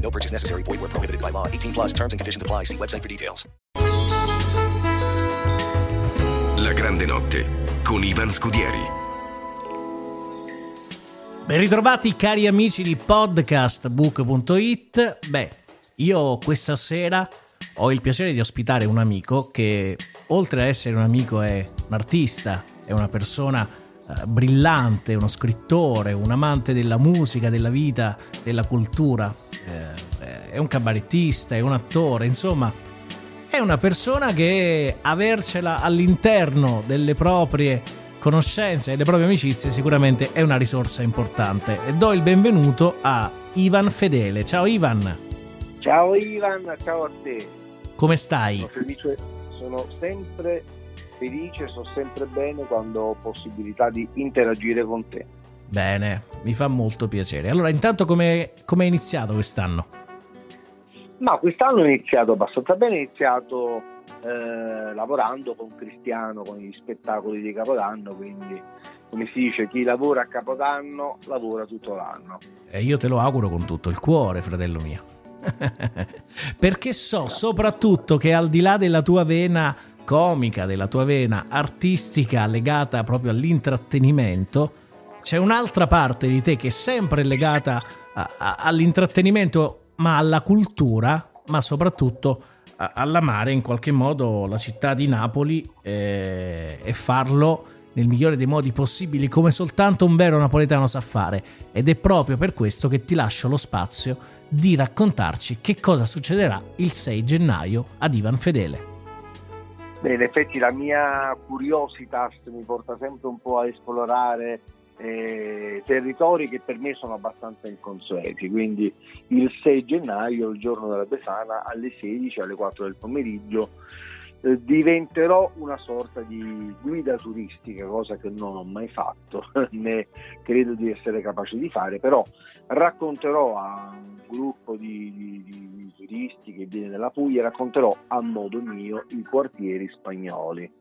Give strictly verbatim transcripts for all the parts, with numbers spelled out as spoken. No purchase necessary. Void where prohibited by law. eighteen plus terms and conditions apply. See website for details. La Grande Notte con Ivan Scudieri. Ben ritrovati cari amici di Podcast Book.it. Beh, io questa sera ho il piacere di ospitare un amico che, oltre a essere un amico, è un artista, è una persona brillante, uno scrittore, un amante della musica, della vita, della cultura, eh, è un cabarettista, è un attore, insomma è una persona che avercela all'interno delle proprie conoscenze e delle proprie amicizie sicuramente è una risorsa importante. E do il benvenuto a Ivan Fedele. Ciao Ivan. Ciao Ivan, ciao a te. Come stai? Sono felice, sono sempre felice, sono sempre bene quando ho possibilità di interagire con te. Bene, mi fa molto piacere. Allora, intanto come è iniziato quest'anno? Ma quest'anno è iniziato abbastanza bene, è iniziato eh, lavorando con Cristiano, con gli spettacoli di Capodanno, quindi come si dice, chi lavora a Capodanno lavora tutto l'anno. E io te lo auguro con tutto il cuore, fratello mio. Perché so soprattutto che al di là della tua vena comica, della tua vena artistica legata proprio all'intrattenimento, c'è un'altra parte di te che è sempre legata a, a, all'intrattenimento, ma alla cultura, ma soprattutto a, all'amare in qualche modo la città di Napoli eh, e farlo nel migliore dei modi possibili, come soltanto un vero napoletano sa fare. Ed è proprio per questo che ti lascio lo spazio di raccontarci che cosa succederà il sei gennaio ad Ivan Fedele. Beh, in effetti la mia curiosità mi porta sempre un po' a esplorare eh, territori che per me sono abbastanza inconsueti, quindi il sei gennaio, il giorno della Befana, alle sedici, alle quattro del pomeriggio, eh, diventerò una sorta di guida turistica, cosa che non ho mai fatto, né credo di essere capace di fare, però racconterò a un gruppo di, di, di turisti che viene dalla Puglia, racconterò a modo mio i quartieri spagnoli,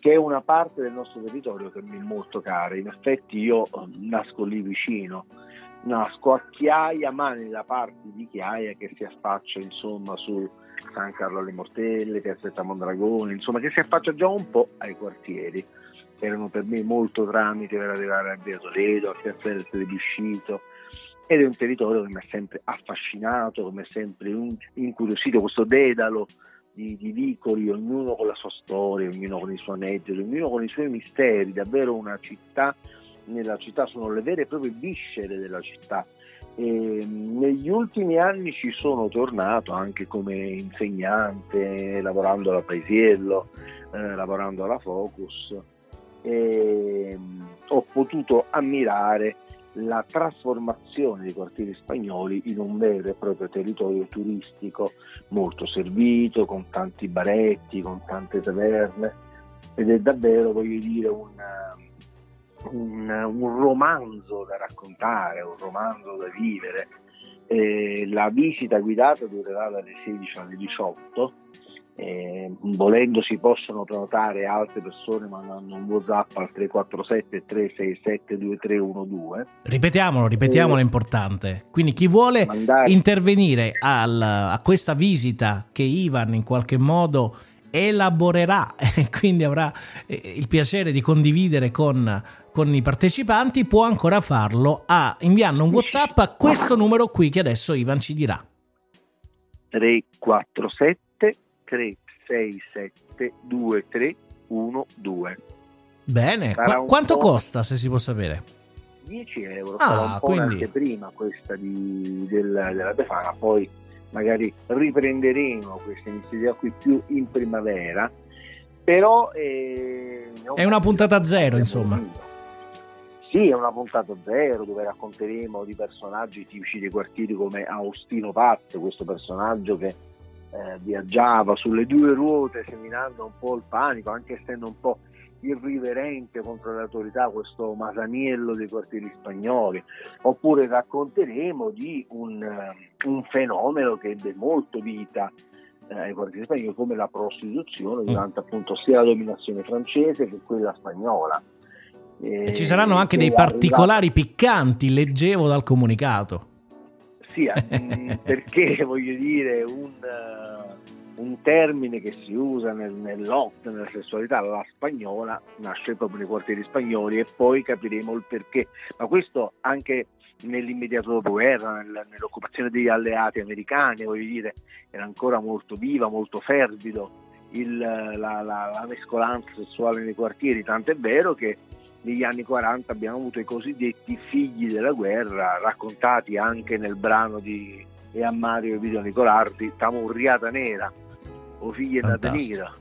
che è una parte del nostro territorio che mi è molto cara. In effetti io nasco lì vicino, nasco a Chiaia, ma nella parte di Chiaia che si affaccia insomma su San Carlo alle Mortelle, Piazzetta Mondragone, insomma che si affaccia già un po' ai quartieri. Erano per me molto tramite per arrivare a via Toledo, a Piazzetta del Plebiscito, ed è un territorio che mi ha sempre affascinato, che mi ha sempre incuriosito, questo dedalo di, di vicoli, ognuno con la sua storia, ognuno con i suoi aneddoti, ognuno con i suoi misteri, davvero una città, nella città sono le vere e proprie viscere della città. E negli ultimi anni ci sono tornato anche come insegnante, lavorando alla Paesiello, eh, lavorando alla Focus, e ho potuto ammirare la trasformazione dei quartieri spagnoli in un vero e proprio territorio turistico molto servito, con tanti baretti, con tante taverne, ed è davvero, voglio dire, una, un, un romanzo da raccontare, un romanzo da vivere. Eh, la visita guidata durerà dalle sedici alle diciotto, eh, volendo si possono prenotare altre persone mandando un WhatsApp al tre quattro sette tre sei sette due tre uno due. Ripetiamolo, ripetiamolo, eh, è importante. Quindi chi vuole mandare... intervenire al, a questa visita che Ivan in qualche modo elaborerà e quindi avrà il piacere di condividere con, con i partecipanti, può ancora farlo a, inviando un WhatsApp a questo numero qui che adesso Ivan ci dirà: tre quattro sette tre sei sette due tre uno due. Bene, Qu- quanto costa, se si può sapere? dieci euro. Ah, sarà un po' quindi un'anteprima questa di, del, della Befana, poi magari riprenderemo questa iniziativa qui più in primavera, però eh, è una puntata zero, insomma. Meno. Sì, è una puntata zero dove racconteremo di personaggi tipici dei quartieri come Austino Patto, questo personaggio che eh, viaggiava sulle due ruote seminando un po' il panico, anche essendo un po' irriverente contro le autorità, questo Masaniello dei quartieri spagnoli. Oppure racconteremo di un, un fenomeno che ebbe molto vita eh, ai quartieri spagnoli, come la prostituzione durante appunto sia la dominazione francese che quella spagnola. E ci saranno anche dei particolari piccanti, leggevo dal comunicato. Sì, perché voglio dire, un, un termine che si usa nel, nell'otto, nella sessualità, la spagnola, nasce proprio nei quartieri spagnoli, e poi capiremo il perché. Ma questo anche nell'immediato dopoguerra, nell'occupazione degli alleati americani, voglio dire, era ancora molto viva, molto fervido il, la, la, la mescolanza sessuale nei quartieri, tant'è vero che negli anni quaranta abbiamo avuto i cosiddetti figli della guerra, raccontati anche nel brano di e a Mario e Vito Nicolardi, Tamurriata nera o figlie da tenira.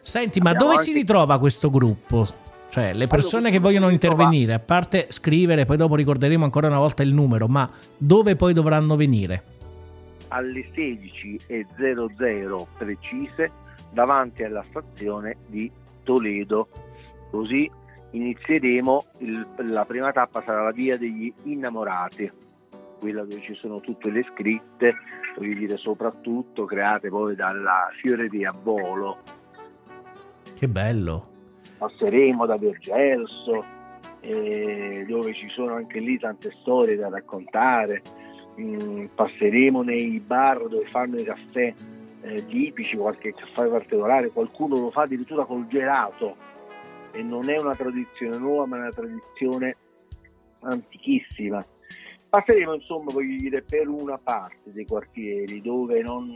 Senti, abbiamo ma dove anche... si ritrova questo gruppo? Cioè, le persone allora, che vogliono intervenire, a parte scrivere, poi dopo ricorderemo ancora una volta il numero, ma dove poi dovranno venire? Alle sedici e zero zero precise, davanti alla stazione di Toledo. Così inizieremo, il, la prima tappa sarà la via degli innamorati, quella dove ci sono tutte le scritte, voglio dire, soprattutto create poi dalla Fiore dei Abolo. Che bello! Passeremo da Bergerso, eh, dove ci sono anche lì tante storie da raccontare, mm, passeremo nei bar dove fanno i caffè eh, tipici, qualche caffè particolare, qualcuno lo fa addirittura col gelato. E non è una tradizione nuova, ma è una tradizione antichissima. Passeremo, insomma, voglio dire, per una parte dei quartieri dove non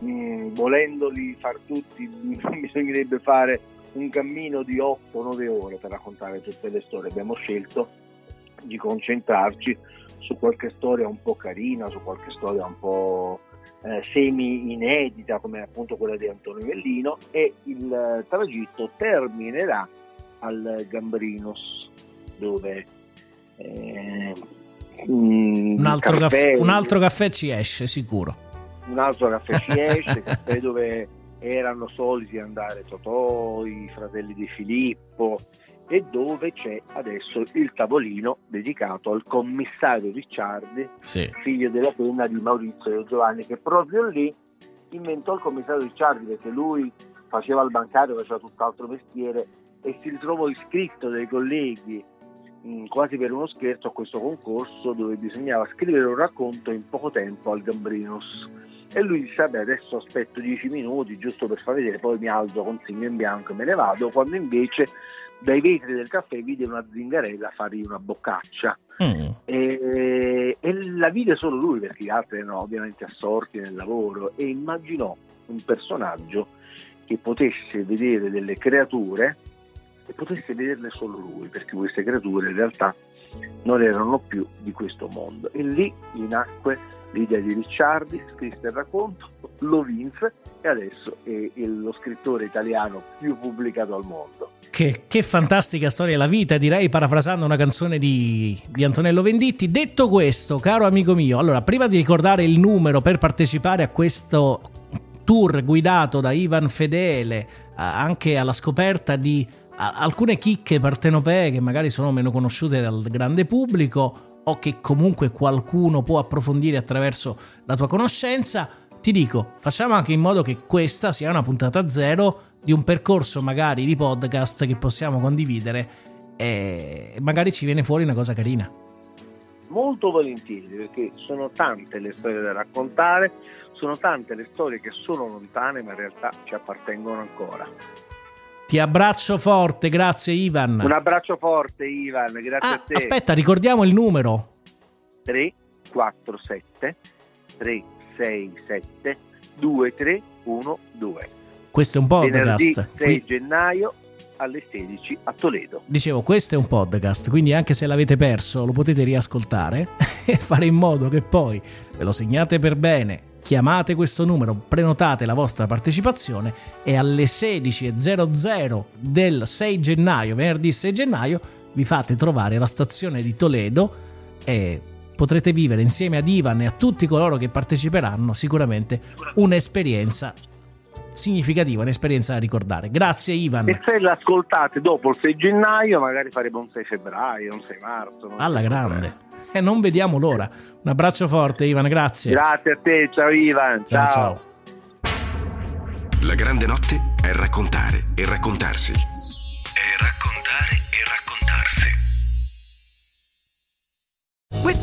mh, volendoli far tutti bisognerebbe fare un cammino di otto nove ore per raccontare tutte le storie. Abbiamo scelto di concentrarci su qualche storia un po' carina, su qualche storia un po' Eh, semi inedita, come appunto quella di Antonio Bellino, e il eh, tragitto terminerà al Gambrinus, dove eh, un, altro caffè, caffè, un altro caffè ci esce sicuro, un altro caffè ci esce caffè dove erano soliti andare Totò, i fratelli di Filippo, e dove c'è adesso il tavolino dedicato al commissario Ricciardi, sì, figlio della penna di Maurizio Giovanni, che proprio lì inventò il commissario Ricciardi, perché lui faceva il bancario, faceva tutt'altro mestiere, e si ritrovò iscritto dai colleghi mh, quasi per uno scherzo a questo concorso dove bisognava scrivere un racconto in poco tempo al Gambrinus, e lui disse: vabbè, adesso aspetto dieci minuti giusto per far vedere, poi mi alzo, consegno in bianco e me ne vado, quando invece dai vetri del caffè vide una zingarella fargli una boccaccia mm. e, e la vide solo lui, perché gli altri erano ovviamente assorti nel lavoro, e immaginò un personaggio che potesse vedere delle creature e potesse vederle solo lui, perché queste creature in realtà non erano più di questo mondo. E lì gli nacque l'idea di Ricciardi, scrisse il racconto, lo vinse e adesso è lo scrittore italiano più pubblicato al mondo. Che, che fantastica storia è la vita, direi, parafrasando una canzone di, di Antonello Venditti. Detto questo, caro amico mio, allora, prima di ricordare il numero per partecipare a questo tour guidato da Ivan Fedele, anche alla scoperta di alcune chicche partenopee che magari sono meno conosciute dal grande pubblico, o che comunque qualcuno può approfondire attraverso la tua conoscenza, ti dico, facciamo anche in modo che questa sia una puntata zero di un percorso magari di podcast che possiamo condividere, e magari ci viene fuori una cosa carina. Molto volentieri, perché sono tante le storie da raccontare, sono tante le storie che sono lontane ma in realtà ci appartengono ancora. Ti abbraccio forte, grazie Ivan. Un abbraccio forte Ivan, grazie ah, a te. Aspetta, ricordiamo il numero: tre quattro sette tre sei sette due tre uno due. Questo è un podcast. Venerdì sei gennaio alle sedici a Toledo. Dicevo, questo è un podcast, quindi anche se l'avete perso lo potete riascoltare e fare in modo che poi ve lo segnate per bene, chiamate questo numero, prenotate la vostra partecipazione e alle sedici e zero zero del sei gennaio, venerdì sei gennaio, vi fate trovare alla stazione di Toledo e potrete vivere insieme ad Ivan e a tutti coloro che parteciperanno sicuramente un'esperienza significativa, un'esperienza da ricordare. Grazie Ivan. E se l'ascoltate dopo il sei gennaio, magari faremo un sei febbraio, un sei marzo. Non alla grande. E non vediamo l'ora. Un abbraccio forte Ivan, grazie. Grazie a te, ciao Ivan. Ciao. Ciao. La grande notte è raccontare e raccontarsi. È raccontare e raccontarsi. With